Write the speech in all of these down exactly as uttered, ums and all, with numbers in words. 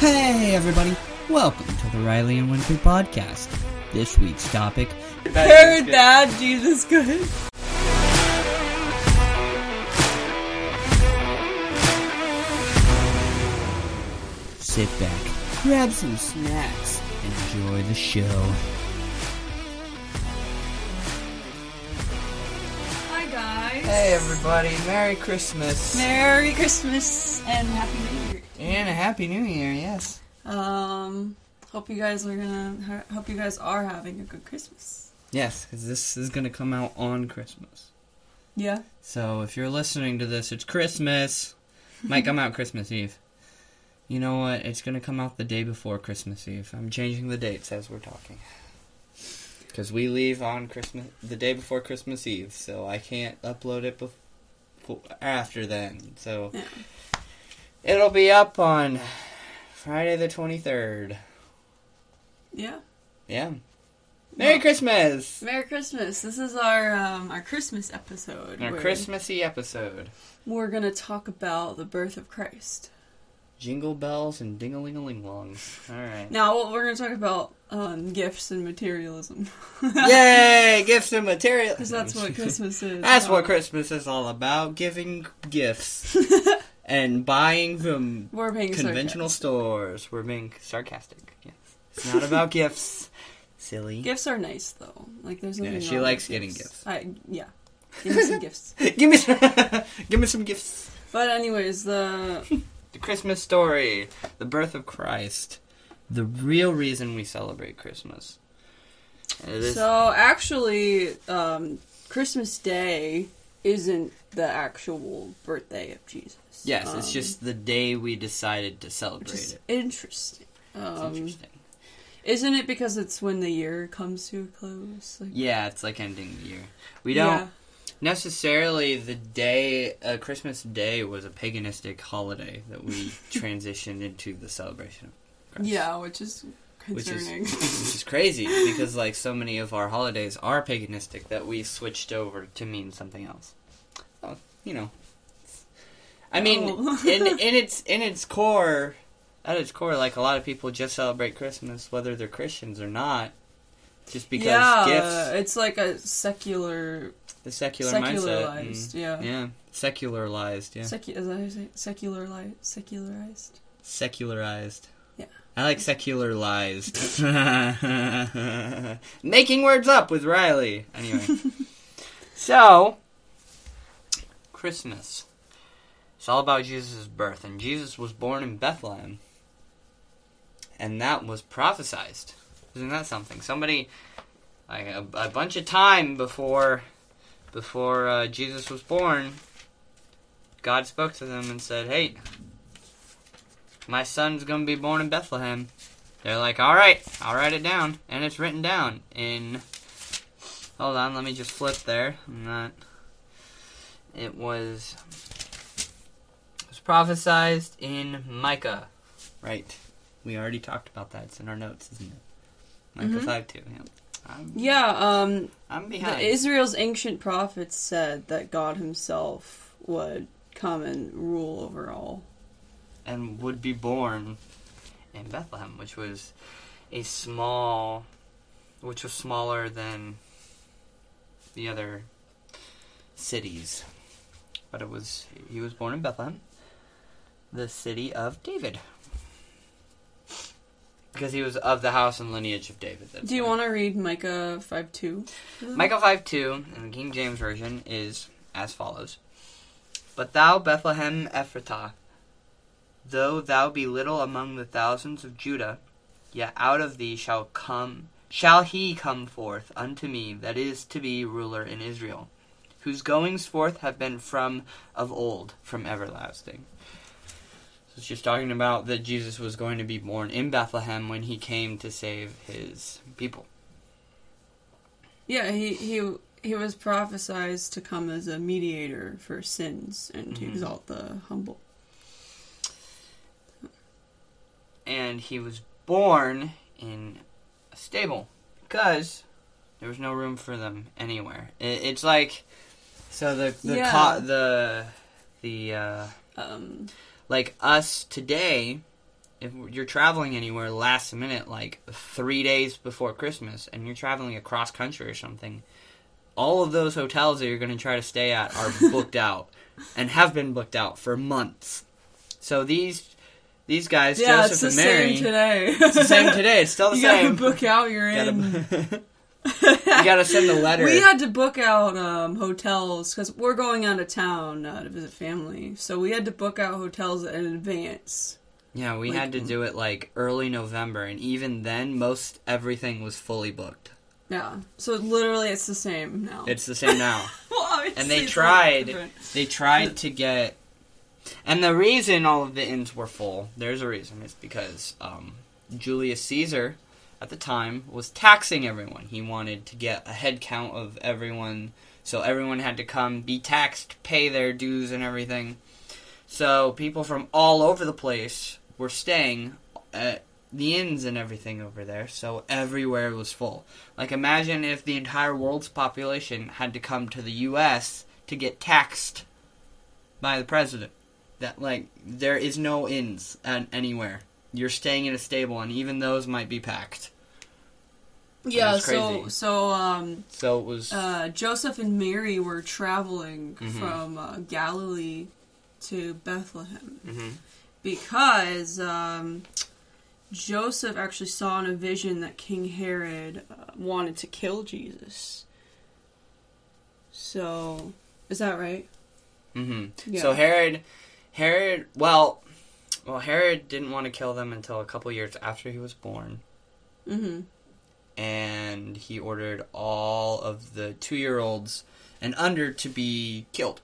Hey everybody, welcome to the Riley and Winfrey Podcast. This week's topic, Herod bad, Jesus good. Sit back, grab some snacks, enjoy the show. Hi guys. Hey everybody, Merry Christmas. Merry Christmas and Happy New Year. And a happy new year, yes. Um, hope you guys are gonna. Hope you guys are having a good Christmas. Yes, because this is gonna come out on Christmas. Yeah. So if you're listening to this, it's Christmas. Might come out Christmas Eve. You know what? It's gonna come out the day before Christmas Eve. I'm changing the dates as we're talking. Because we leave on Christmas, the day before Christmas Eve, so I can't upload it before after then. So. Yeah. It'll be up on Friday the twenty-third. Yeah. Yeah. Merry well, Christmas! Merry Christmas. This is our um, our Christmas episode. Our Christmassy episode. We're going to talk about the birth of Christ. Jingle bells and ding-a-ling-a-ling-longs. All right. Now, we're going to talk about um, gifts and materialism. Yay! Gifts and materialism. Because that's what Christmas is. That's um, what Christmas is all about. Giving gifts. And buying from We're being conventional sarcastic. stores. We're being sarcastic. Yes. It's not about gifts. Silly. Gifts are nice, though. Like there's nothing. Yeah, she likes getting gifts. gifts. I, yeah. Give me some gifts. Give me some, give me some gifts. But anyways, the... the Christmas story. The birth of Christ. The real reason we celebrate Christmas. Is... So, actually, um, Christmas Day isn't the actual birthday of Jesus. Yes, um, it's just the day we decided to celebrate which is it. Interesting. Um, it's interesting. Isn't it because it's when the year comes to a close? Like, yeah, it's like ending the year. We don't yeah. necessarily the day, uh, Christmas Day was a paganistic holiday that we transitioned into the celebration of Christ. Yeah, which is concerning. Which is, which is crazy because like so many of our holidays are paganistic that we switched over to mean something else. So, you know. I mean, oh. in in its in its core, at its core, like a lot of people just celebrate Christmas, whether they're Christians or not, just because yeah, gifts. It's like a secular, the secular secularized, mindset, and, yeah, yeah, secularized, yeah. Secu- is that how you say it? Secularized, secularized, secularized. Yeah, I like secularized. Making words up with Riley. Anyway, so Christmas. It's all about Jesus' birth, and Jesus was born in Bethlehem, and that was prophesied. Isn't that something? Somebody, like a, a bunch of time before, before uh, Jesus was born, God spoke to them and said, "Hey, my son's gonna be born in Bethlehem." They're like, "All right, I'll write it down," and it's written down in. Hold on, let me just flip there. I'm not. It was. Prophesied in Micah. Right. We already talked about that. It's in our notes, isn't it? Micah mm-hmm. five two. Yeah. I'm, yeah um, I'm behind. The Israel's ancient prophets said that God himself would come and rule over all. And would be born in Bethlehem, which was a small... Which was smaller than the other cities. But it was... He was born in Bethlehem. The city of David. Because he was of the house and lineage of David. That's Do you right. want to read Micah five two? Micah five two in the King James Version is as follows. "But thou, Bethlehem Ephratah, though thou be little among the thousands of Judah, yet out of thee shall come, shall he come forth unto me that is to be ruler in Israel, whose goings forth have been from of old, from everlasting." It's just talking about that Jesus was going to be born in Bethlehem when he came to save his people. Yeah, he he, he was prophesied to come as a mediator for sins and to mm-hmm. exalt the humble. And he was born in a stable because there was no room for them anywhere. It, it's like so the the yeah. co- the the uh, um. Like us today, if you're traveling anywhere last minute, like three days before Christmas, and you're traveling across country or something, all of those hotels that you're going to try to stay at are booked out and have been booked out for months. So these these guys, yeah, Joseph and Mary, it's the same today. It's the same today. It's still the you same. You got to book out your in. You got to send a letter. We had to book out um, hotels because we're going out of town uh, to visit family. So we had to book out hotels in advance. Yeah, we like, had to do it like early November, and even then, most everything was fully booked. Yeah, so literally, it's the same now. It's the same now. Well, and they tried, they tried to get, and the reason all of the inns were full, there's a reason. It's because um, Julius Caesar, at the time, was taxing everyone. He wanted to get a head count of everyone, so everyone had to come, be taxed, pay their dues, and everything. So people from all over the place were staying at the inns and everything over there, so everywhere was full. Like, imagine if the entire world's population had to come to the U S to get taxed by the president. That, like, there is no inns anywhere. You're staying in a stable, and even those might be packed. Yeah, so so um, so it was. Uh, Joseph and Mary were traveling mm-hmm. from uh, Galilee to Bethlehem. Mm-hmm. Because um, Joseph actually saw in a vision that King Herod uh, wanted to kill Jesus. So, is that right? Mm-hmm. Yeah. So Herod, Herod, well, well, Herod didn't want to kill them until a couple years after he was born. Mm-hmm. And he ordered all of the two-year-olds and under to be killed.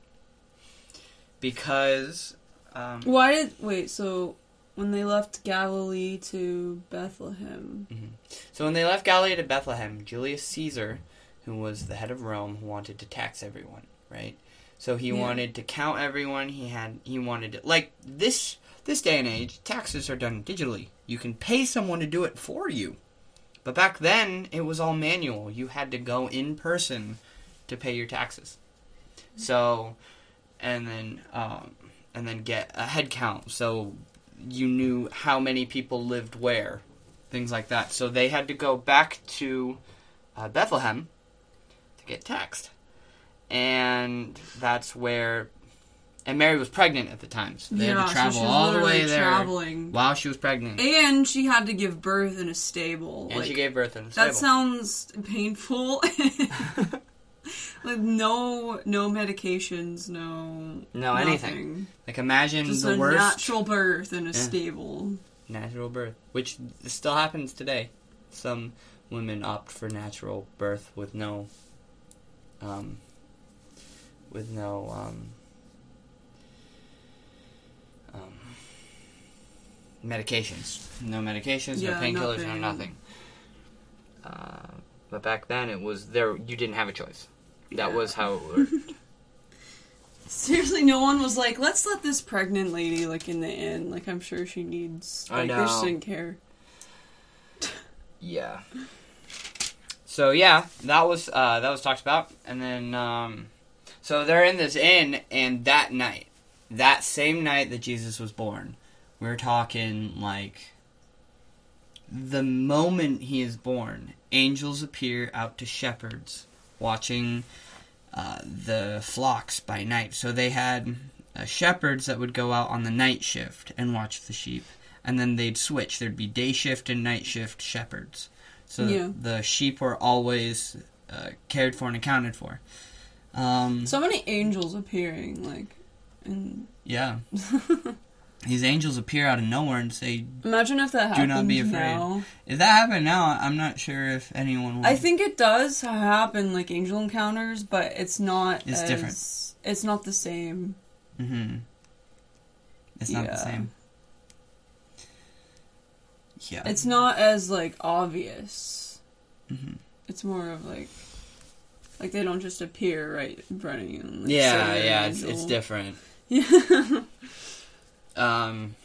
Because... Um, Why did... Wait, so when they left Galilee to Bethlehem... Mm-hmm. So when they left Galilee to Bethlehem, Julius Caesar, who was the head of Rome, wanted to tax everyone, right? So he yeah. wanted to count everyone. He had... He wanted to... Like, this, this day and age, taxes are done digitally. You can pay someone to do it for you. But back then, it was all manual. You had to go in person to pay your taxes. So... And then... Um, and then get a head count, so you knew how many people lived where, things like that. So they had to go back to uh, Bethlehem to get taxed. And that's where... And Mary was pregnant at the time, so they yeah, had to travel so all the way there traveling. While she was pregnant. And she had to give birth in a stable. And like, she gave birth in a stable. That sounds painful. Like, no no medications, no... No, nothing. Anything. Like, imagine just the worst... Just a natural birth in a yeah. stable. Natural birth. Which still happens today. Some women opt for natural birth with no... Um... With no, um... Um... Medications. No medications, yeah, no painkillers, no nothing. Uh, but back then, it was there... You didn't have a choice. That yeah. was how it worked. Seriously, no one was like, let's let this pregnant lady, like, in the inn. Like, I'm sure she needs... Like, I know. She didn't care. Yeah. So, yeah, that was, uh, that was talked about. And then, um... So, they're in this inn, and that night, that same night that Jesus was born, we're talking, like... The moment he is born, angels appear out to shepherds... watching uh, the flocks by night. So they had uh, shepherds that would go out on the night shift and watch the sheep, and then they'd switch. There'd be day shift and night shift shepherds. So yeah. the sheep were always uh, cared for and accounted for. Um, so many angels appearing, like... In... Yeah. These angels appear out of nowhere and say, "Imagine if that happened. Do not be afraid." Now. If that happened now, I'm not sure if anyone would. I think it does happen, like angel encounters, but it's not. It's as, different. It's not the same. Mm-hmm. It's not yeah. the same. Yeah. It's not as like obvious. Mm-hmm. It's more of like, like they don't just appear right in front of you. And, like, yeah, yeah, it's, it's different. Yeah. Um,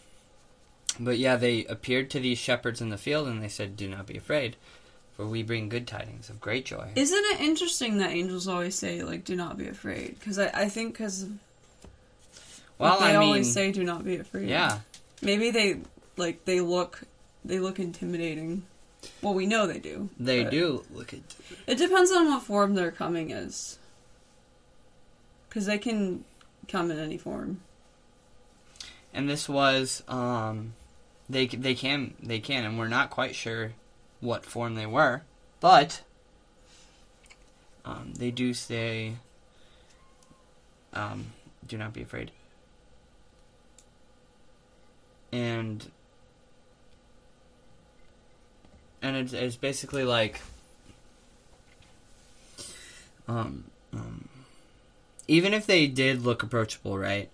but yeah, they appeared to these shepherds in the field, and they said, "Do not be afraid, for we bring good tidings of great joy." Isn't it interesting that angels always say, like, "Do not be afraid"? Because I, I think because well, they I always mean, say, "Do not be afraid." Yeah. Maybe they like they look they look intimidating. Well, we know they do. They do look intimidating. It depends on what form they're coming as. Because they can come in any form. And this was um they they can they can and we're not quite sure what form they were, but um, they do say um, do not be afraid. And and it's, it's basically like um, um even if they did look approachable, right?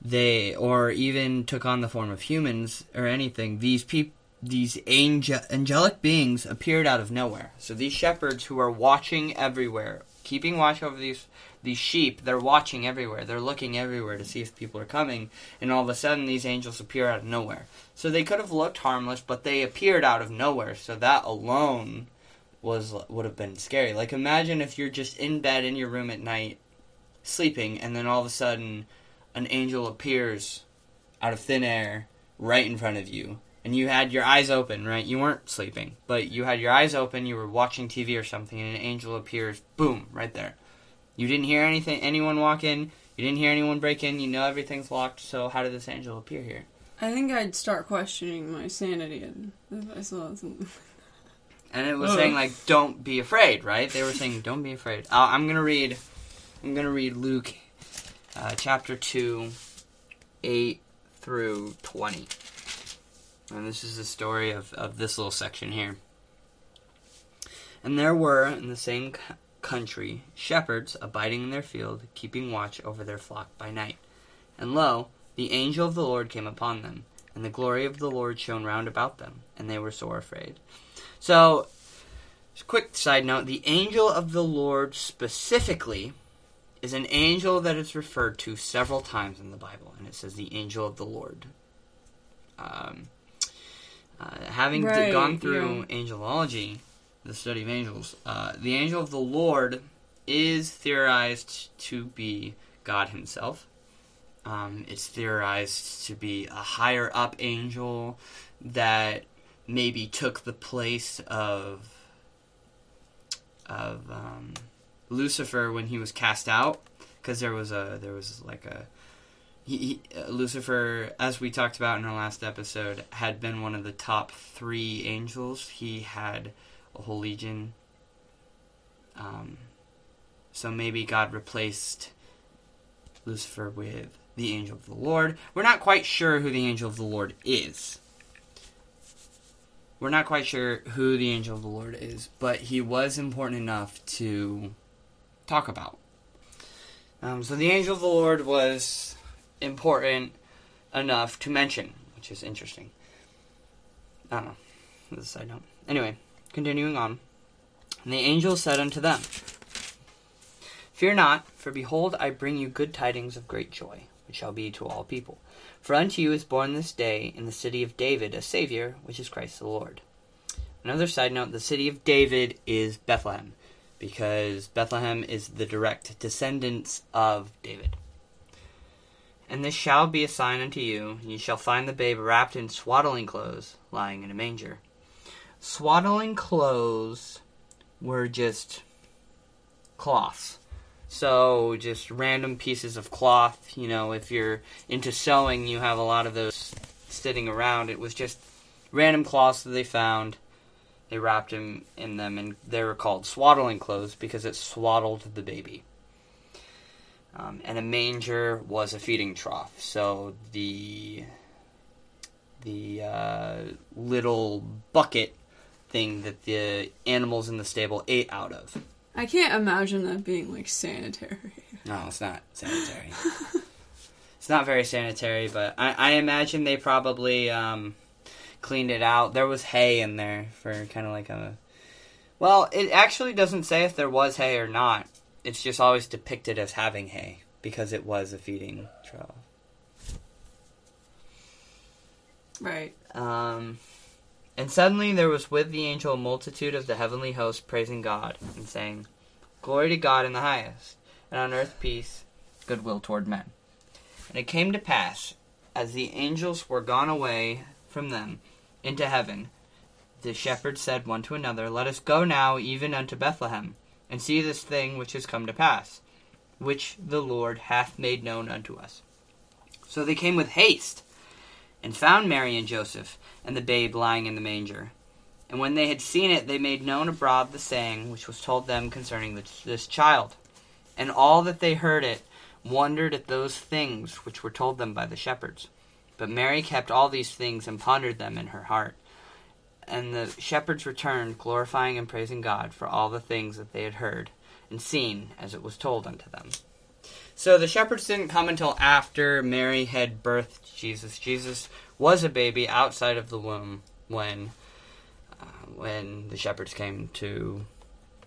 They or even took on the form of humans or anything. These people, these angel- angelic beings, appeared out of nowhere. So these shepherds who are watching everywhere, keeping watch over these these sheep, they're watching everywhere. They're looking everywhere to see if people are coming. And all of a sudden, these angels appear out of nowhere. So they could have looked harmless, but they appeared out of nowhere. So that alone was would have been scary. Like imagine if you're just in bed in your room at night, sleeping, and then all of a sudden an angel appears out of thin air right in front of you. And you had your eyes open, right? You weren't sleeping, but you had your eyes open. You were watching T V or something, and an angel appears, boom, right there. You didn't hear anything, anyone walk in. You didn't hear anyone break in. You know everything's locked, so how did this angel appear here? I think I'd start questioning my sanity if I saw something. And it was oh. saying, like, don't be afraid, right? They were saying, don't be afraid. Uh, I'm going to read... I'm going to read Luke uh, chapter two, eight through twenty. And this is the story of, of this little section here. And there were in the same c- country shepherds abiding in their field, keeping watch over their flock by night. And lo, the angel of the Lord came upon them, and the glory of the Lord shone round about them, and they were sore afraid. So, quick side note, the angel of the Lord specifically is an angel that is referred to several times in the Bible, and it says the angel of the Lord. Um, uh, having right, d- gone through yeah. angelology, the study of angels, uh, the angel of the Lord is theorized to be God himself. Um, it's theorized to be a higher-up angel that maybe took the place of of... Um, Lucifer when he was cast out, because there was a there was like a he, he, uh, Lucifer, as we talked about in our last episode, had been one of the top three angels. He had a whole legion, um, so maybe God replaced Lucifer with the angel of the Lord. We're not quite sure who the angel of the Lord is. We're not quite sure who the angel of the Lord is, but he was important enough to talk about. Um, so the angel of the Lord was important enough to mention, which is interesting. I don't know. This is a side note. Anyway, continuing on. And the angel said unto them, fear not, for behold, I bring you good tidings of great joy, which shall be to all people. For unto you is born this day in the city of David a Savior, which is Christ the Lord. Another side note, the city of David is Bethlehem, because Bethlehem is the direct descendants of David. And this shall be a sign unto you, and you shall find the babe wrapped in swaddling clothes, lying in a manger. Swaddling clothes were just cloths. So, just random pieces of cloth. You know, if you're into sewing, you have a lot of those sitting around. It was just random cloths that they found. They wrapped him in them, and they were called swaddling clothes because it swaddled the baby. Um, and a manger was a feeding trough. So the the uh, little bucket thing that the animals in the stable ate out of. I can't imagine that being, like, sanitary. No, it's not sanitary. It's not very sanitary, but I, I imagine they probably... Um, cleaned it out. There was hay in there for kind of like a... Well, it actually doesn't say if there was hay or not. It's just always depicted as having hay because it was a feeding trough. Right. Um, and suddenly there was with the angel a multitude of the heavenly host praising God and saying, glory to God in the highest, and on earth peace, goodwill toward men. And it came to pass, as the angels were gone away from them into heaven. The shepherds said one to another, Let us go now even unto Bethlehem, and see this thing which has come to pass, which the Lord hath made known unto us. So they came with haste, and found Mary and Joseph, and the babe lying in the manger. And when they had seen it, they made known abroad the saying which was told them concerning this child. And all that they heard it wondered at those things which were told them by the shepherds. But Mary kept all these things and pondered them in her heart. And the shepherds returned, glorifying and praising God for all the things that they had heard and seen as it was told unto them. So the shepherds didn't come until after Mary had birthed Jesus. Jesus was a baby outside of the womb when uh, when the shepherds came to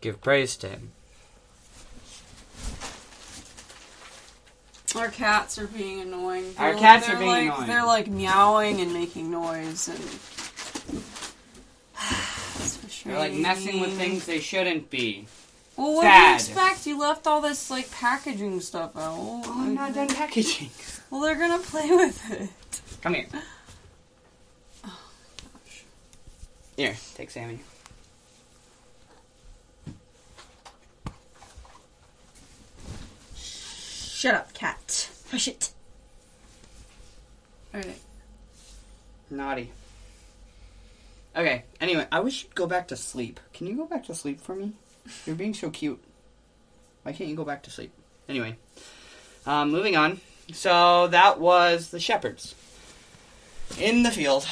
give praise to him. Our cats are being annoying. They're, Our cats are being like, annoying. They're like meowing and making noise and it's frustrating. They're like messing with things they shouldn't be. Well, what Sad. do you expect? You left all this, like, packaging stuff out. Oh, I'm not done packaging. Well, they're gonna play with it. Come here. Oh, my gosh. Here, take Sammy. Shut up, cat. Push it. Alright. Naughty. Okay, anyway, I wish you'd go back to sleep. Can you go back to sleep for me? You're being so cute. Why can't you go back to sleep? Anyway, um, moving on. So that was the shepherds in the field.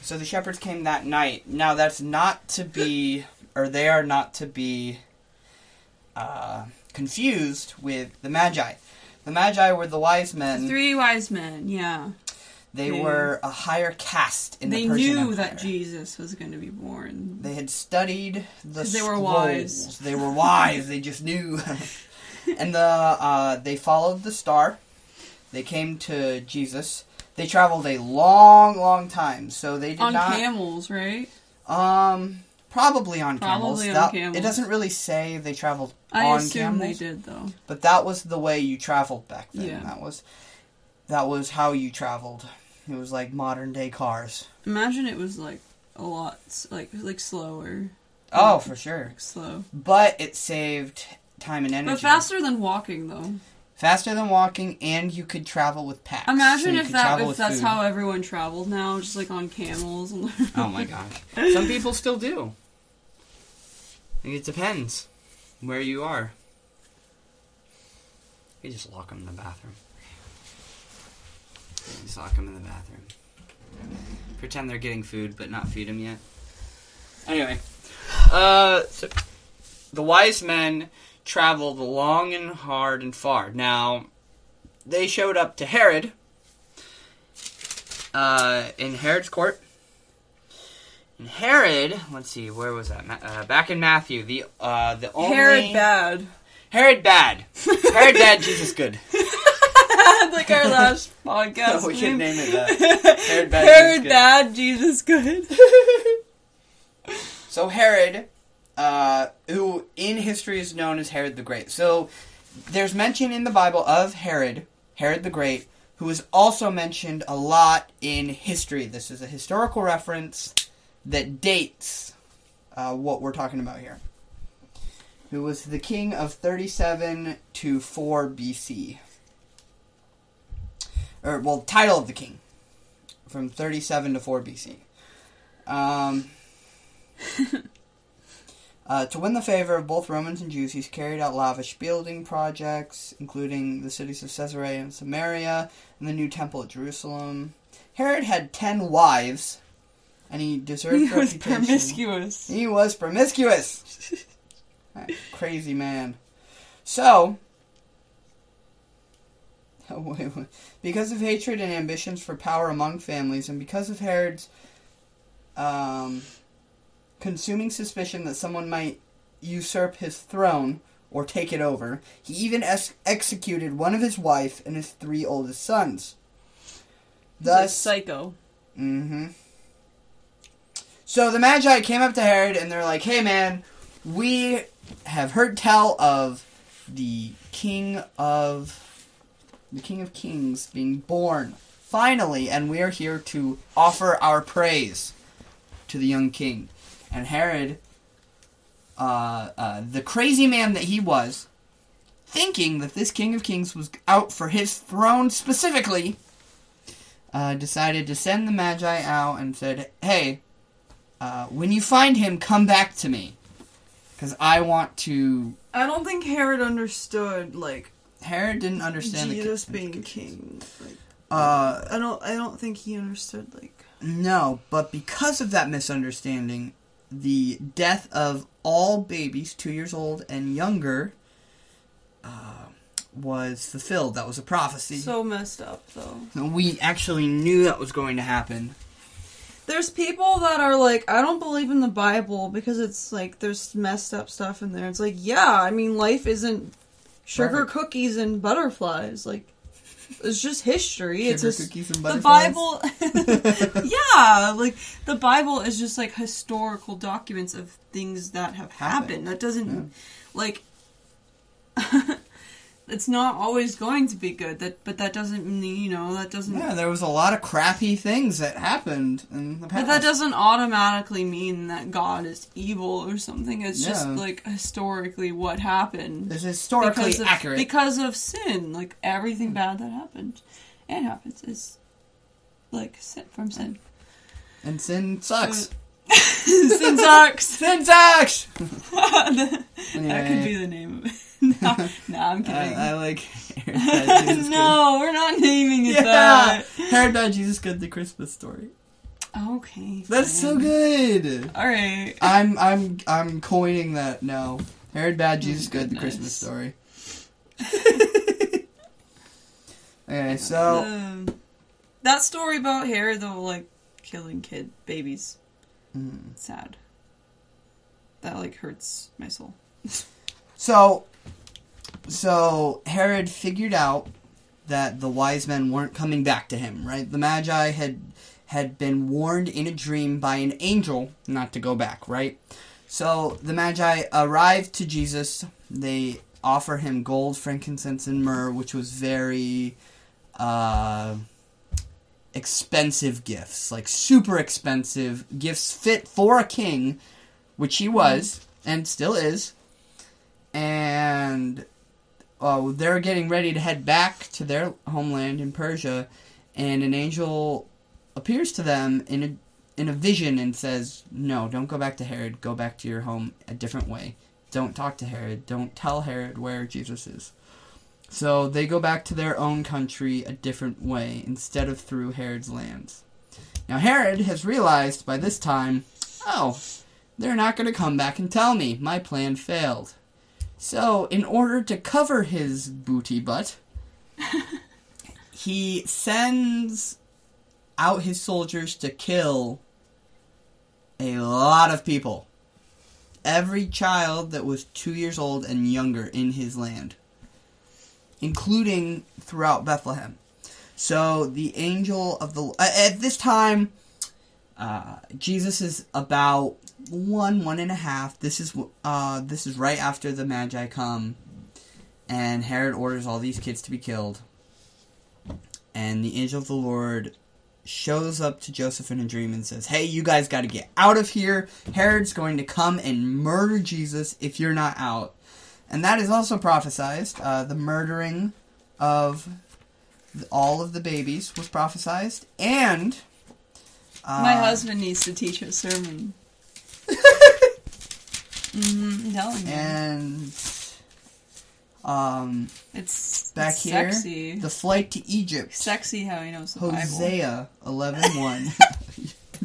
So the shepherds came that night. Now that's not to be, or they are not to be uh, confused with the Magi. The Magi were the wise men. The three wise men, yeah. They yeah. were a higher caste in they the Persian They knew Empire. That Jesus was going to be born. They had studied the scrolls. They were wise. They were wise. They just knew. And the uh, they followed the star. They came to Jesus. They traveled a long, long time. So they did on not... On camels, right? Um, Probably on probably camels. on that, camels. It doesn't really say they traveled I on camels. I assume they did, though. But that was the way you traveled back then. Yeah. That was, that was how you traveled. It was like modern-day cars. Imagine it was, like, a lot, like, like slower. Oh, like, for sure. Like slow. But it saved time and energy. But faster than walking, though. Faster than walking, and you could travel with packs. Imagine so if, that, if that's food. How everyone traveled now, just, like, on camels. And oh, my gosh. Some people still do. It depends where you are. You just lock them in the bathroom. Just lock them in the bathroom. Pretend they're getting food, but not feed them yet. Anyway, uh, so the wise men traveled long and hard and far. Now, they showed up to Herod, uh, in Herod's court. And Herod, let's see, where was that? Uh, back in Matthew, the uh, the only Herod bad. Herod bad. Herod bad. Jesus good. Like our last podcast. No, we should name it that. Herod bad, Herod Jesus bad, Jesus good. So Herod, uh, who in history is known as Herod the Great. So there's mention in the Bible of Herod, Herod the Great, who is also mentioned a lot in history. This is a historical reference that dates uh, what we're talking about here. Who was the king of thirty-seven to four B C. Or, well, title of the king. From thirty-seven to four B C. Um, uh, to win the favor of both Romans and Jews, he's carried out lavish building projects, including the cities of Caesarea and Samaria, and the new temple at Jerusalem. Herod had ten wives, and he deserved he reputation. He was promiscuous. He was promiscuous. That crazy man. So... Oh, wait, wait. Because of hatred and ambitions for power among families, and because of Herod's um, consuming suspicion that someone might usurp his throne or take it over, he even ex- executed one of his wife and his three oldest sons. Thus, he's a psycho. Mm-hmm. So the Magi came up to Herod, and they're like, "Hey, man, we have heard tell of the king of... the King of Kings being born finally, and we are here to offer our praise to the young king. And Herod, uh, uh, the crazy man that he was, thinking that this King of Kings was out for his throne specifically, uh, decided to send the Magi out and said, hey, uh, when you find him, come back to me. Because I want to... I don't think Herod understood, like... Herod didn't understand Jesus the being the king. Like, uh, I don't. I don't think he understood. Like no, but because of that misunderstanding, the death of all babies two years old and younger uh, was fulfilled. That was a prophecy. So messed up, though. We actually knew that was going to happen. There's people that are like, I don't believe in the Bible because it's like there's messed up stuff in there. It's like, yeah, I mean, life isn't. Sugar Perfect. Cookies and butterflies, like it's just history. Sugar it's just cookies and butterflies. The Bible, yeah, like the Bible is just like historical documents of things that have happened. happened. That doesn't yeah. like it's not always going to be good. That, but that doesn't mean you know that doesn't. Yeah, there was a lot of crappy things that happened in the past. But that doesn't automatically mean that God is evil or something. It's yeah. just like historically what happened. It's historically because of, accurate because of sin. Like everything mm. bad that happened and happens is like sin from sin. And sin sucks. But, sin sucks. Sin sucks. That anyway. Could be the name of it. No, no, I'm kidding. I, I like Herod died, Jesus No, we're not naming it yeah. that. Herod died, Jesus good, the Christmas story. Okay. That's fine. So good. All right. I'm I'm I'm coining that now. Herod bad, Jesus oh, good, the Christmas story. Okay, so the, that story about Herod though, like killing kid babies, mm. sad. That like hurts my soul. So. So, Herod figured out that the wise men weren't coming back to him, right? The Magi had had been warned in a dream by an angel not to go back, right? So, the Magi arrived to Jesus. They offer him gold, frankincense, and myrrh, which was very uh, expensive gifts. Like, super expensive gifts fit for a king, which he was, and still is. And... Uh, they're getting ready to head back to their homeland in Persia, and an angel appears to them in a in a vision and says, no, don't go back to Herod. Go back to your home a different way. Don't talk to Herod. Don't tell Herod where Jesus is. So they go back to their own country a different way instead of through Herod's lands. Now Herod has realized by this time, oh, they're not going to come back and tell me. My plan failed. So, in order to cover his booty butt, he sends out his soldiers to kill a lot of people. Every child that was two years old and younger in his land, including throughout Bethlehem. So, the angel of the... At this time, uh, Jesus is about... One, one and a half. This is uh, this is right after the Magi come, and Herod orders all these kids to be killed. And the angel of the Lord shows up to Joseph in a dream and says, "Hey, you guys got to get out of here. Herod's going to come and murder Jesus if you're not out." And that is also prophesied. Uh, the murdering of all of the babies was prophesied, and uh, my husband needs to teach a sermon. mm-hmm, no, no. And um, it's back it's here. Sexy. The flight to Egypt. Sexy how he knows the Bible. Hosea eleven one.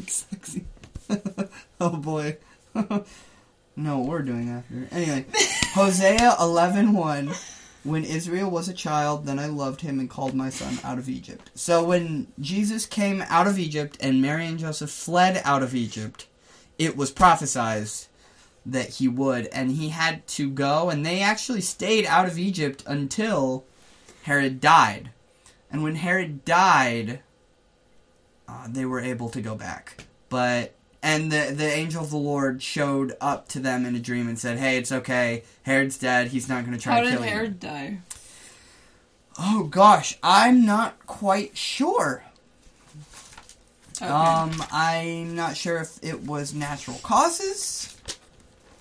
Sexy. Oh boy. No, we're doing after. Anyway, Hosea eleven one. When Israel was a child, then I loved him and called my son out of Egypt. So when Jesus came out of Egypt and Mary and Joseph fled out of Egypt. It was prophesized that he would, and he had to go, and they actually stayed out of Egypt until Herod died. And when Herod died, uh, they were able to go back. But and the the angel of the Lord showed up to them in a dream and said, "Hey, it's okay. Herod's dead. He's not going to try to kill you." How did Herod die? Oh gosh, I'm not quite sure. Okay. Um, I'm not sure if it was natural causes.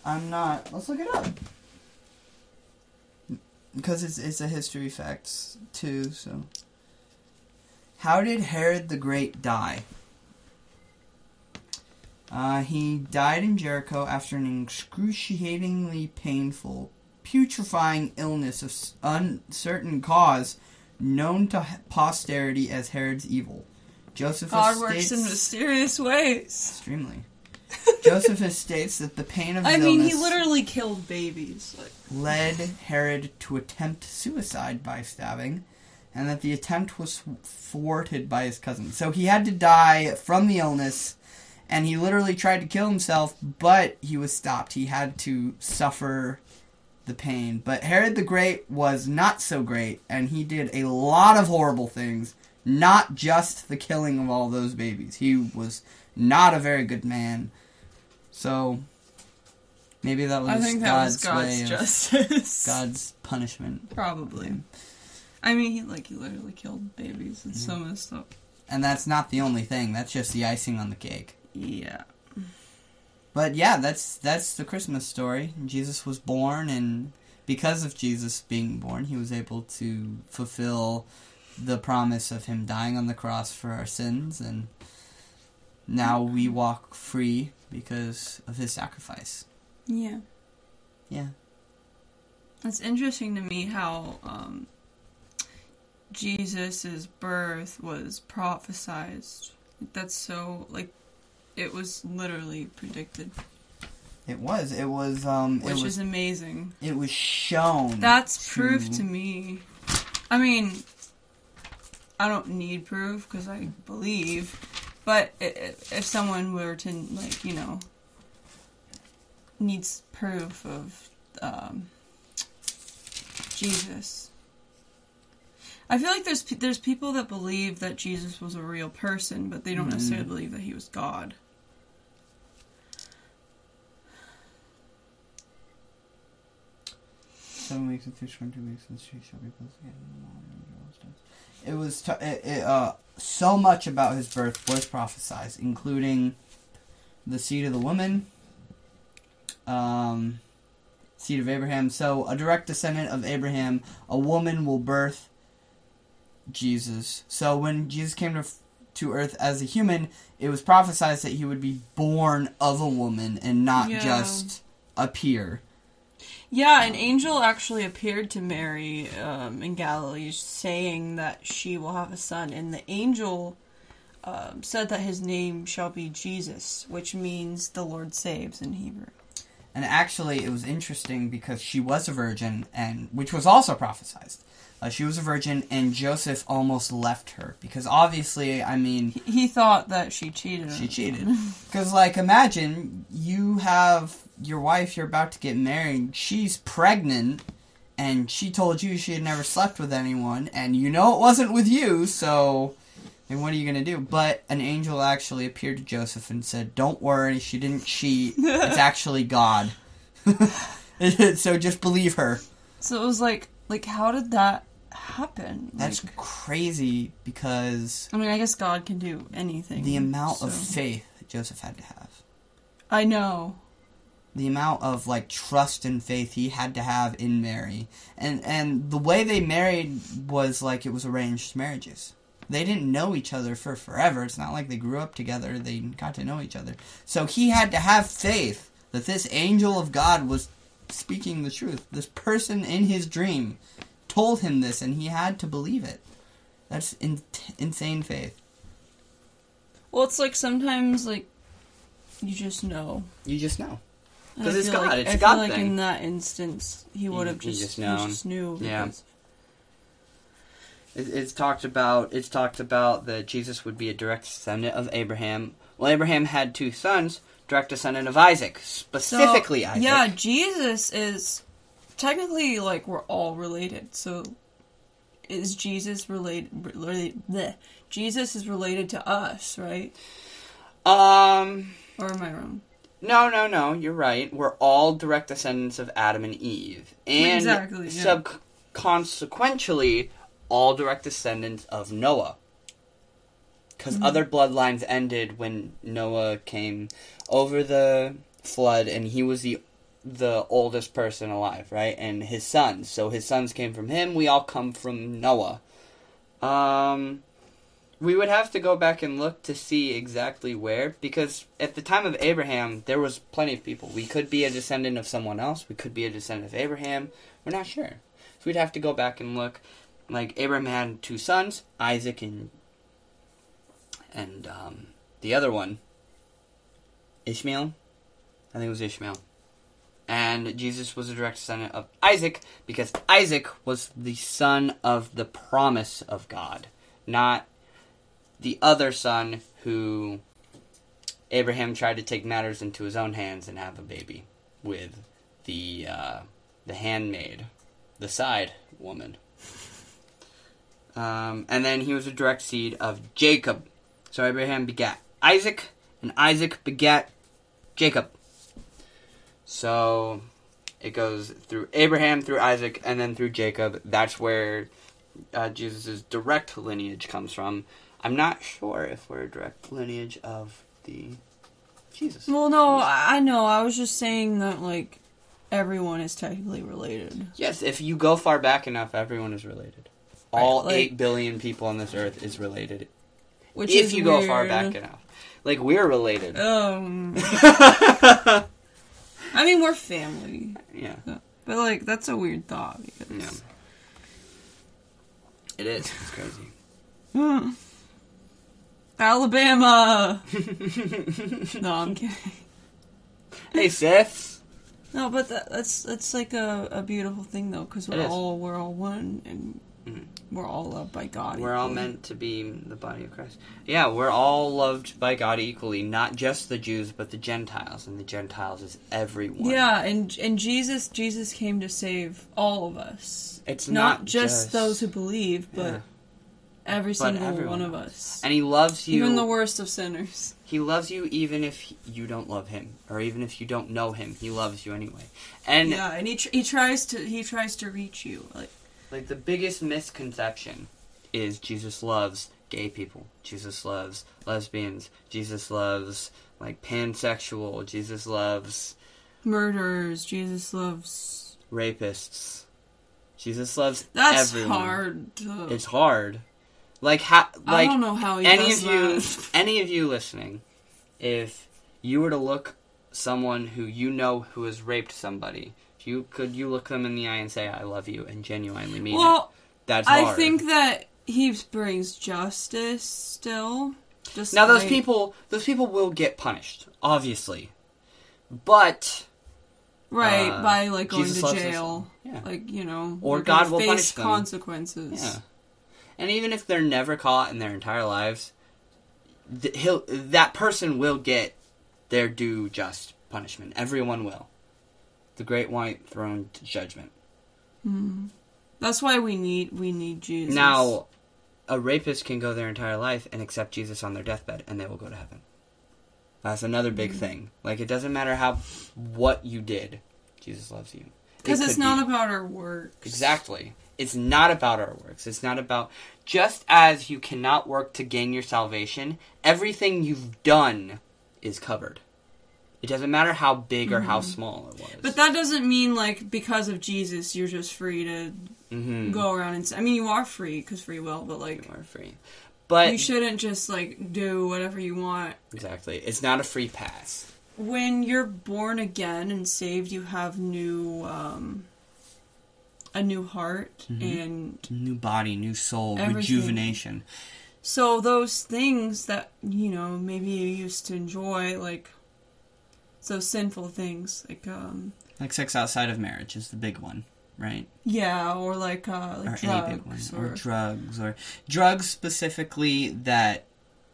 I'm not. Let's look it up. Because it's it's a history fact too. So, how did Herod the Great die? Uh, he died in Jericho after an excruciatingly painful, putrefying illness of uncertain cause, known to posterity as Herod's evil. Josephus God works states, in mysterious ways. Extremely. Josephus states that the pain of his illness I mean, he literally killed babies. Like. Led Herod to attempt suicide by stabbing, and that the attempt was thwarted by his cousin. So he had to die from the illness, and he literally tried to kill himself, but he was stopped. He had to suffer the pain. But Herod the Great was not so great, and he did a lot of horrible things. Not just the killing of all those babies. He was not a very good man. So, maybe that was I think that God's, was God's way justice. God's punishment. Probably. I mean, he, like, he literally killed babies. It's yeah. so messed up. And that's not the only thing. That's just the icing on the cake. Yeah. But yeah, that's, that's the Christmas story. Jesus was born, and because of Jesus being born, he was able to fulfill the promise of him dying on the cross for our sins, and now we walk free because of his sacrifice. Yeah. Yeah. It's interesting to me how um, Jesus' birth was prophesized. That's so, like, it was literally predicted. It was. It was, um... Which it was, is amazing. It was shown. That's to... proof to me. I mean... I don't need proof, because I believe, but if someone were to, like, you know, needs proof of um, Jesus. I feel like there's there's people that believe that Jesus was a real person, but they don't mm. necessarily believe that he was God. Seven weeks and three, twenty weeks and three shall be blessed again in the morning. It was t- it, it, uh, so much about his birth was prophesied, including the seed of the woman, um, seed of Abraham. So, a direct descendant of Abraham, a woman will birth Jesus. So, when Jesus came to, to earth as a human, it was prophesied that he would be born of a woman and not yeah. just appear. Yeah, an angel actually appeared to Mary um, in Galilee, saying that she will have a son. And the angel um, said that his name shall be Jesus, which means the Lord saves in Hebrew. And actually, it was interesting because she was a virgin, and which was also prophesied. Uh, she was a virgin, and Joseph almost left her. Because obviously, I mean... He, he thought that she cheated. She cheated. Because, like, imagine you have... your wife, you're about to get married, she's pregnant, and she told you she had never slept with anyone, and you know it wasn't with you, so then what are you going to do? But an angel actually appeared to Joseph and said, don't worry, she didn't cheat, it's actually God. So just believe her. So it was like, like how did that happen? That's like, crazy, because... I mean, I guess God can do anything. The amount so. of faith that Joseph had to have. I know. The amount of, like, trust and faith he had to have in Mary. And and the way they married was, like, it was arranged marriages. They didn't know each other for forever. It's not like they grew up together. They got to know each other. So he had to have faith that this angel of God was speaking the truth. This person in his dream told him this, and he had to believe it. That's in- insane faith. Well, it's like sometimes, like, you just know. You just know. Because it's God, like, it's I a God feel like thing. In that instance, he would have just, just, just knew. Yeah. Because... It, it's talked about. It's talked about that Jesus would be a direct descendant of Abraham. Well, Abraham had two sons, direct descendant of Isaac, specifically so, Isaac. Yeah, Jesus is technically like we're all related. So, is Jesus related? related bleh, Jesus is related to us, right? Um, or am I wrong? No, no, no, you're right. We're all direct descendants of Adam and Eve. And exactly, yeah. sub- consequentially, all direct descendants of Noah. because mm-hmm. other bloodlines ended when Noah came over the flood, and he was the the oldest person alive, right? And his sons. So his sons came from him. We all come from Noah. Um, we would have to go back and look to see exactly where, because at the time of Abraham, there was plenty of people. We could be a descendant of someone else. We could be a descendant of Abraham. We're not sure. So we'd have to go back and look. Like, Abraham had two sons, Isaac and and um, the other one, Ishmael. I think it was Ishmael. And Jesus was a direct descendant of Isaac, because Isaac was the son of the promise of God, not the other son who Abraham tried to take matters into his own hands and have a baby with the uh, the handmaid, the side woman. Um, and then he was a direct seed of Jacob. So Abraham begat Isaac, and Isaac begat Jacob. So it goes through Abraham, through Isaac, and then through Jacob. That's where uh, Jesus' direct lineage comes from. I'm not sure if we're a direct lineage of the Jesus. Well, no, I know. I was just saying that, like, everyone is technically related. Yes, if you go far back enough, everyone is related. All like, eight billion people on this earth is related. Which if is you weird. Go far back enough. Like, we're related. Um, I mean, we're family. Yeah. But, like, that's a weird thought. Yeah. It is. It's crazy. Mm. Alabama! No, I'm kidding. Hey, Seth. No, but that, that's that's like a, a beautiful thing, though, because we're all, we're all one, and... We're all loved by God. We're equally. all meant to be the body of Christ. Yeah, we're all loved by God equally, not just the Jews, but the Gentiles, and the Gentiles is everyone. Yeah, and and Jesus Jesus came to save all of us. It's not, not just, just those who believe, but yeah. every single but one of us. And he loves you. Even the worst of sinners. He loves you even if you don't love him, or even if you don't know him. He loves you anyway. And yeah, and he tr- he tries to he tries to reach you, like. Like, the biggest misconception is Jesus loves gay people. Jesus loves lesbians. Jesus loves, like, pansexual. Jesus loves... murderers. Jesus loves... rapists. Jesus loves That's everyone. That's hard. To... It's hard. Like, ha- like I don't know how he any does of that. You, any of you listening, if you were to look someone who you know who has raped somebody... You could you look them in the eye and say, I love you, and genuinely mean well, it. That's hard. I think that he brings justice still. Despite... Now, those people those people will get punished, obviously. But... Right, uh, by, like, going Jesus to jail. Yeah. Like, you know. Or God will punish them. Consequences. Yeah. And even if they're never caught in their entire lives, th- he'll, that person will get their due just punishment. Everyone will. The great white throne judgment. Mm. That's why we need we need Jesus. Now, a rapist can go their entire life and accept Jesus on their deathbed, and they will go to heaven. That's another big mm. thing. Like, it doesn't matter how what you did, Jesus loves you. Because it it's not be. about our works. Exactly. It's not about our works. It's not about... Just as you cannot work to gain your salvation, everything you've done is covered. It doesn't matter how big or mm-hmm. how small it was. But that doesn't mean, like, because of Jesus, you're just free to mm-hmm. go around and... I mean, you are free, because free will, but, like... You are free. But... You shouldn't just, like, do whatever you want. Exactly. It's not a free pass. When you're born again and saved, you have new, um... a new heart mm-hmm. and... New body, new soul, everything. Rejuvenation. So those things that, you know, maybe you used to enjoy, like... So sinful things, like... um, Like sex outside of marriage is the big one, right? Yeah, or like, uh, like or drugs. Any big one, or... or drugs, or... Drugs specifically that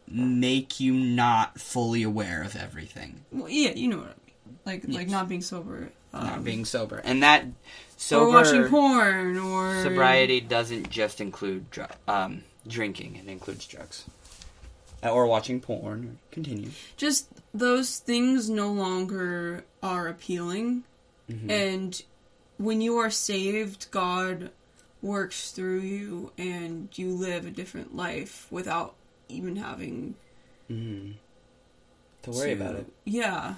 make you not fully aware of everything. Well, yeah, you know what I mean. Like, yes. like not being sober. Um, not being sober. And that sober... Or watching porn, or... Sobriety doesn't just include dr- um, drinking, it includes drugs. Or watching porn. Continue. Just those things no longer are appealing. Mm-hmm. And when you are saved, God works through you and you live a different life without even having mm-hmm. to worry to, about it. Yeah.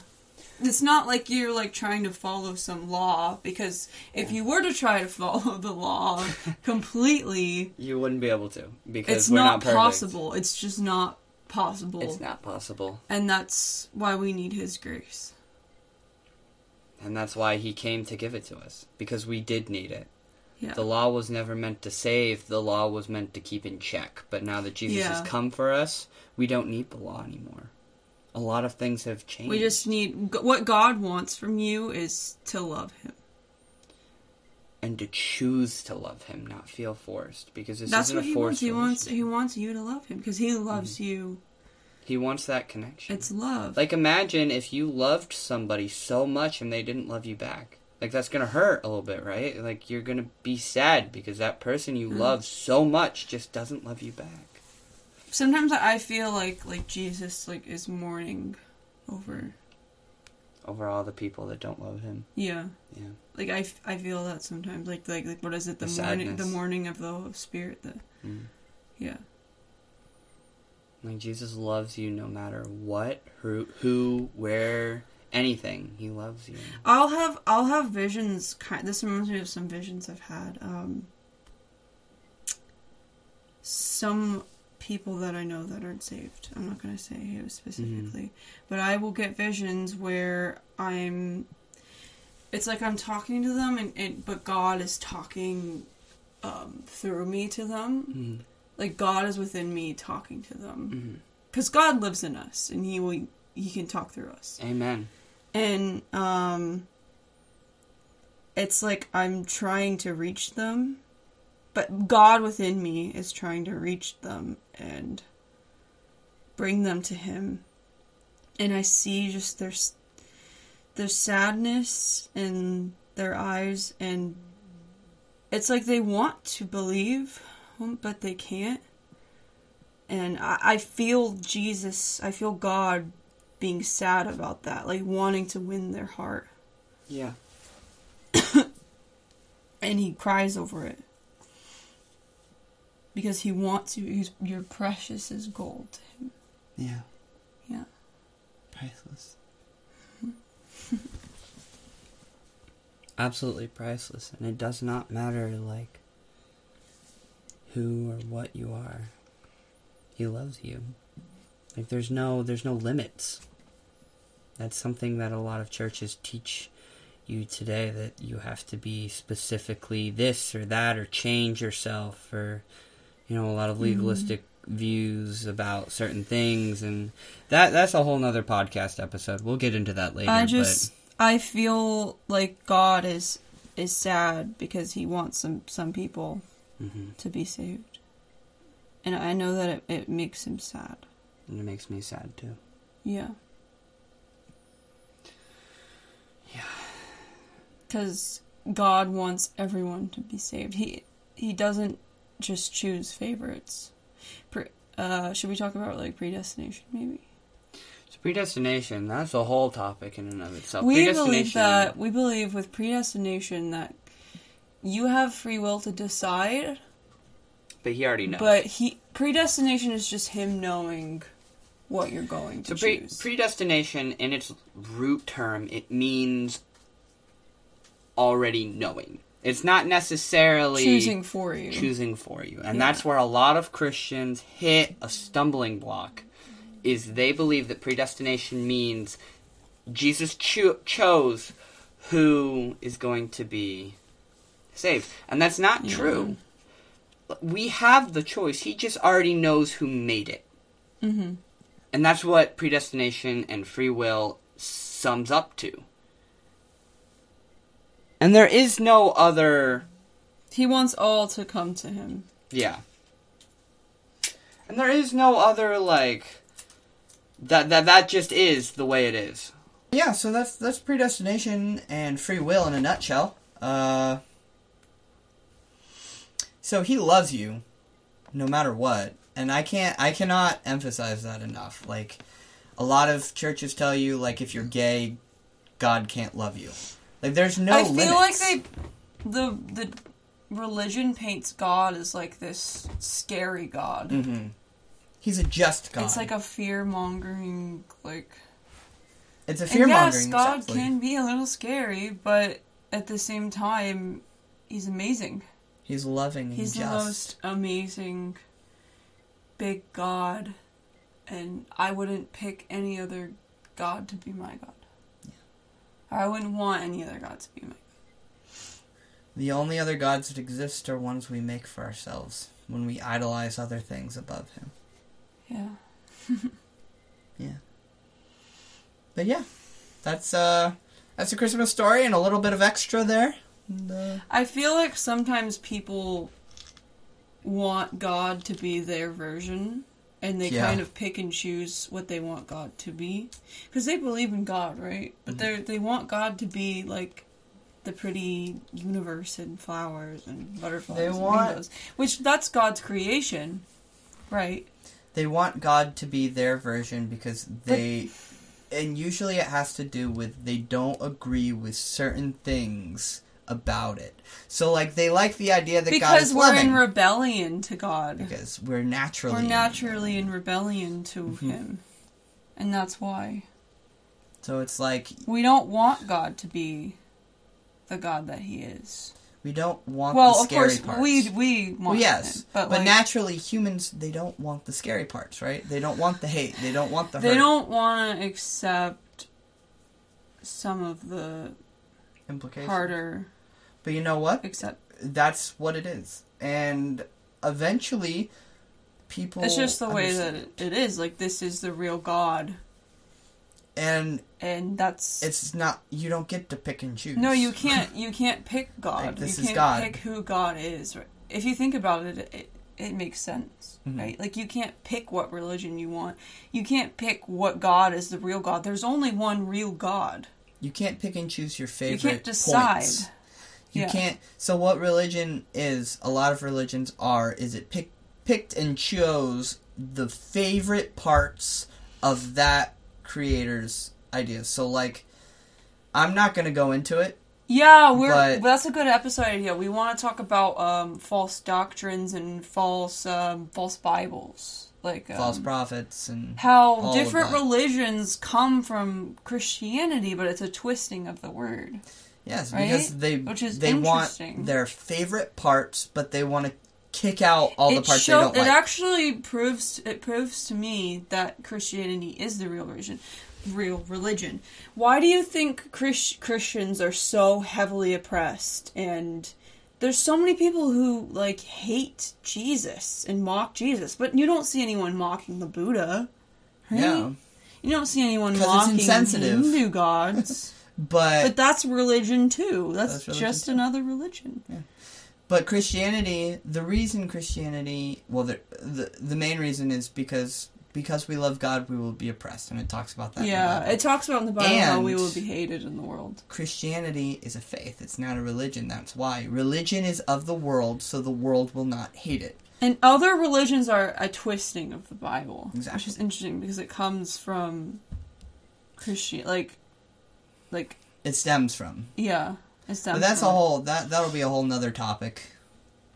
It's not like you're, like, trying to follow some law, because if yeah. you were to try to follow the law completely... you wouldn't be able to, because it's we're not, not possible. It's just not possible. It's not possible. And that's why we need His grace. And that's why He came to give it to us, because we did need it. Yeah. The law was never meant to save, the law was meant to keep in check. But now that Jesus yeah. has come for us, we don't need the law anymore. A lot of things have changed. We just need... What God wants from you is to love Him. And to choose to love Him, not feel forced. Because this That's isn't what a he forced wants. He wants. He wants you to love Him, because He loves mm-hmm. you. He wants that connection. It's love. Like, imagine if you loved somebody so much and they didn't love you back. Like, that's going to hurt a little bit, right? Like, you're going to be sad because that person you mm-hmm. love so much just doesn't love you back. Sometimes I feel like, like Jesus like is mourning over... Over all the people that don't love Him. Yeah. Yeah. Like, I, I feel that sometimes. Like, like, like what is it? The, the mourning the mourning of the Spirit. The, mm. Yeah. Like, Jesus loves you no matter what, who, who, where, anything. He loves you. I'll have I'll have visions. This reminds me of some visions I've had. Um, some... people that I know that aren't saved. I'm not going to say who specifically. Mm-hmm. But I will get visions where I'm... It's like I'm talking to them, and, and but God is talking um, through me to them. Mm-hmm. Like, God is within me talking to them. Because mm-hmm. God lives in us, and He will, He can talk through us. Amen. And um, it's like I'm trying to reach them, but God within me is trying to reach them and bring them to Him. And I see just their, their sadness in their eyes. And it's like they want to believe, but they can't. And I, I feel Jesus, I feel God being sad about that. Like, wanting to win their heart. Yeah. And He cries over it. Because He wants you. He's, you're precious as gold to Him. Yeah. Yeah. Priceless. Absolutely priceless. And it does not matter, like, who or what you are. He loves you. Like, there's no, there's no limits. That's something that a lot of churches teach you today, that you have to be specifically this or that, or change yourself, or... You know, a lot of legalistic mm-hmm. views about certain things, and that that's a whole nother podcast episode. We'll get into that later. I just, but... I feel like God is is sad because He wants some, some people mm-hmm. to be saved. And I know that it, it makes Him sad. And it makes me sad, too. Yeah. Yeah. Because God wants everyone to be saved. He He doesn't just choose favorites. Pre- uh, should we talk about, like, predestination, maybe? So predestination, that's a whole topic in and of itself. We believe that, we believe with predestination that you have free will to decide. But He already knows. But he predestination is just Him knowing what you're going to so pre- choose. Predestination, in its root term, it means already knowing. It's not necessarily... Choosing for you. Choosing for you. And yeah. that's where a lot of Christians hit a stumbling block, is they believe that predestination means Jesus cho- chose who is going to be saved. And that's not yeah. true. We have the choice. He just already knows who made it. Mm-hmm. And that's what predestination and free will sums up to. And there is no other... He wants all to come to Him. Yeah. And there is no other, like... That that that just is the way it is. Yeah, so that's that's predestination and free will in a nutshell. Uh, so He loves you, no matter what. And I can't... I cannot emphasize that enough. Like, a lot of churches tell you, like, if you're gay, God can't love you. Like, there's no I feel limits. Like they, the the religion paints God as, like, this scary God. Mm-hmm. He's a just God. It's like a fear-mongering, like... It's a fear-mongering, and yes, God exactly. can be a little scary, but at the same time, he's amazing. He's loving and just. He's the most amazing, big God, and I wouldn't pick any other God to be my God. Yeah. I wouldn't want any other God to be my God. The only other gods that exist are ones we make for ourselves when we idolize other things above him. Yeah. Yeah. But yeah, that's uh, that's a Christmas story and a little bit of extra there. And, uh... I feel like sometimes people want God to be their version, and they yeah. kind of pick and choose what they want God to be. Because they believe in God, right? But mm-hmm. they they want God to be like the pretty universe and flowers and butterflies they and want... rainbows. Which, that's God's creation, right? They want God to be their version because they... But... And usually it has to do with they don't agree with certain things about it. So, like, they like the idea that because God is loving. Because we're in rebellion to God. Because we're naturally... We're naturally in rebellion, in rebellion to mm-hmm. him. And that's why. So it's like... We don't want God to be the God that he is. We don't want well, the scary parts. Well, of course, parts. we we want well, yes, it. But, but like, naturally, humans, they don't want the scary parts, right? They don't want the hate. They don't want the hurt. They don't want to accept some of the implications. Harder... But you know what? Except that's what it is. And eventually, people... It's just the way that it, it is. Like, this is the real God. And... And that's... It's not... You don't get to pick and choose. No, you can't You can't pick God. Like, this you can't is God. Pick who God is. Right? If you think about it, it, it makes sense, mm-hmm. right? Like, you can't pick what religion you want. You can't pick what God is the real God. There's only one real God. You can't pick and choose your favorite points. You can't decide... Points. You yeah. can't... So what religion is, a lot of religions are, is it pick, picked and chose the favorite parts of that creator's ideas. So, like, I'm not going to go into it. Yeah, we're but, that's a good episode idea. We want to talk about um, false doctrines and false um, false Bibles. Like um, false prophets and... How different religions come from Christianity, but it's a twisting of the word. Yes, because right? they Which is they want their favorite parts, but they want to kick out all it the parts show, they don't it like. It actually proves it proves to me that Christianity is the real religion. Real religion. Why do you think Chris, Christians are so heavily oppressed? And there's so many people who like hate Jesus and mock Jesus, but you don't see anyone mocking the Buddha. Right? Yeah. You don't see anyone mocking Hindu gods. But, but that's religion, too. That's, that's religion just too. Another religion. Yeah. But Christianity, the reason Christianity... Well, the, the the main reason is because because we love God, we will be oppressed. And it talks about that yeah, in the Bible. It talks about in the Bible and how we will be hated in the world. Christianity is a faith. It's not a religion. That's why. Religion is of the world, so the world will not hate it. And other religions are a twisting of the Bible. Exactly. Which is interesting because it comes from Christian... like. Like it stems from yeah, it stems. But that's from. a whole that that'll be a whole nother topic.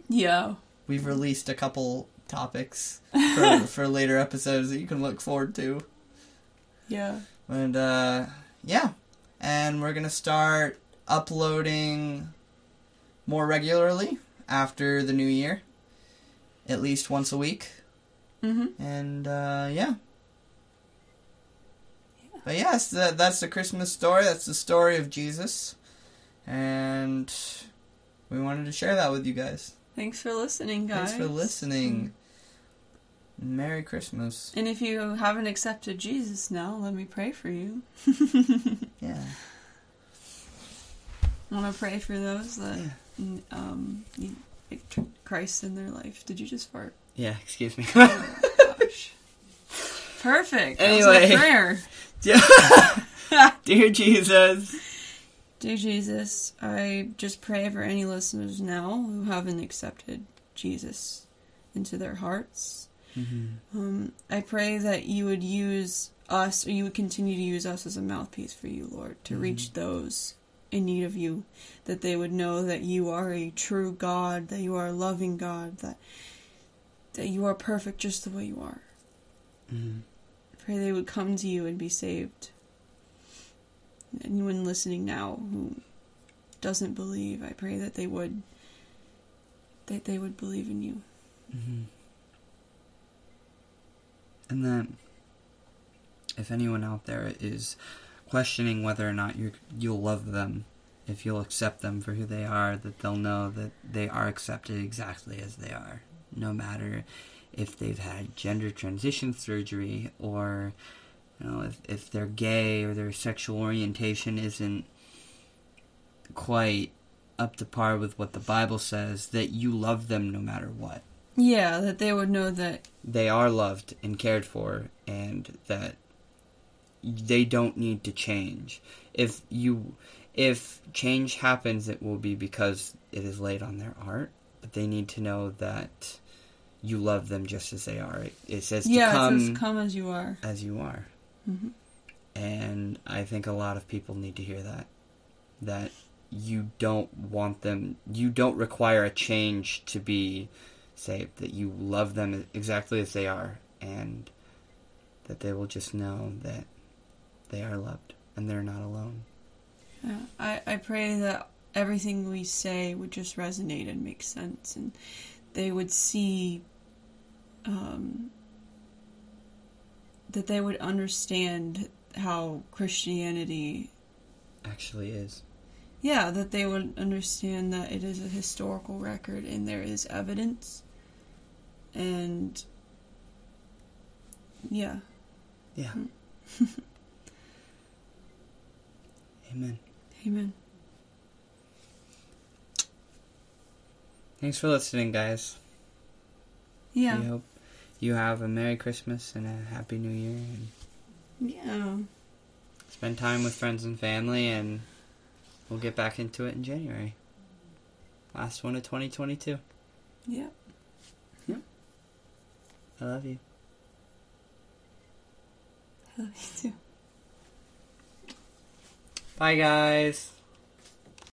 Yeah, we've released a couple topics for, for later episodes that you can look forward to. Yeah, and uh, yeah, and we're gonna start uploading more regularly after the new year, at least once a week. Mm-hmm. And uh, yeah. But yes, that, that's the Christmas story. That's the story of Jesus. And we wanted to share that with you guys. Thanks for listening, guys. Thanks for listening. Merry Christmas. And if you haven't accepted Jesus now, let me pray for you. Yeah. I want to pray for those that yeah. um, need Christ in their life. Did you just fart? Yeah, excuse me. Oh, my gosh. Perfect. Anyway. That was my prayer. Dear Jesus. Dear Jesus, I just pray for any listeners now who haven't accepted Jesus into their hearts. Mm-hmm. Um, I pray that you would use us, or you would continue to use us as a mouthpiece for you, Lord, to mm-hmm. reach those in need of you, that they would know that you are a true God, that you are a loving God, that that you are perfect just the way you are. Mm-hmm. Pray they would come to you and be saved. Anyone listening now who doesn't believe, I pray that they would, that they would believe in you. Mm-hmm. And that if anyone out there is questioning whether or not you're, you'll love them, if you'll accept them for who they are, that they'll know that they are accepted exactly as they are, no matter if they've had gender transition surgery, or, you know, if, if they're gay, or their sexual orientation isn't quite up to par with what the Bible says, that you love them no matter what. Yeah, that they would know that they are loved and cared for, and that they don't need to change. If you, if change happens, it will be because it is laid on their heart, but they need to know that you love them just as they are. It, it says yeah, to come, it says come as you are. As you are. Mm-hmm. And I think a lot of people need to hear that. That you don't want them, you don't require a change to be saved, that you love them exactly as they are, and that they will just know that they are loved and they're not alone. Yeah, I, I pray that everything we say would just resonate and make sense, and they would see, um, that they would understand how Christianity actually is. Yeah, that they would understand that it is a historical record and there is evidence. And, yeah. Yeah. Amen. Amen. Thanks for listening, guys. Yeah. We hope you have a Merry Christmas and a Happy New Year. And yeah. Spend time with friends and family, and we'll get back into it in January. Last one of twenty twenty-two. Yeah. Yeah. I love you. I love you too. Bye, guys.